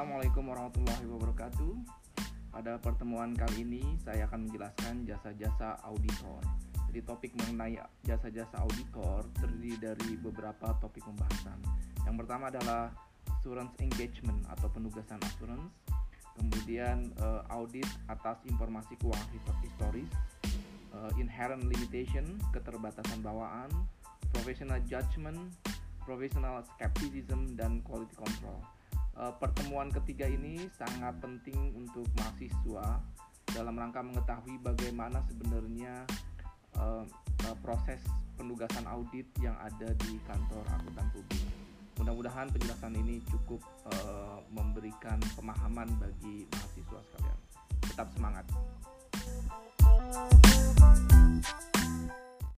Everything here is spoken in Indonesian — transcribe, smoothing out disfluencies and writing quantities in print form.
Assalamualaikum warahmatullahi wabarakatuh. Pada pertemuan kali ini saya akan menjelaskan jasa-jasa auditor. Jadi topik mengenai jasa-jasa auditor terdiri dari beberapa topik pembahasan. Yang pertama adalah assurance engagement atau penugasan assurance. Kemudian audit atas informasi keuangan historis, inherent limitation, keterbatasan bawaan, professional judgment, professional skepticism, dan quality control. Pertemuan ketiga ini sangat penting untuk mahasiswa dalam rangka mengetahui bagaimana sebenarnya proses penugasan audit yang ada di kantor akuntan publik. Mudah-mudahan penjelasan ini cukup memberikan pemahaman bagi mahasiswa sekalian. Tetap semangat.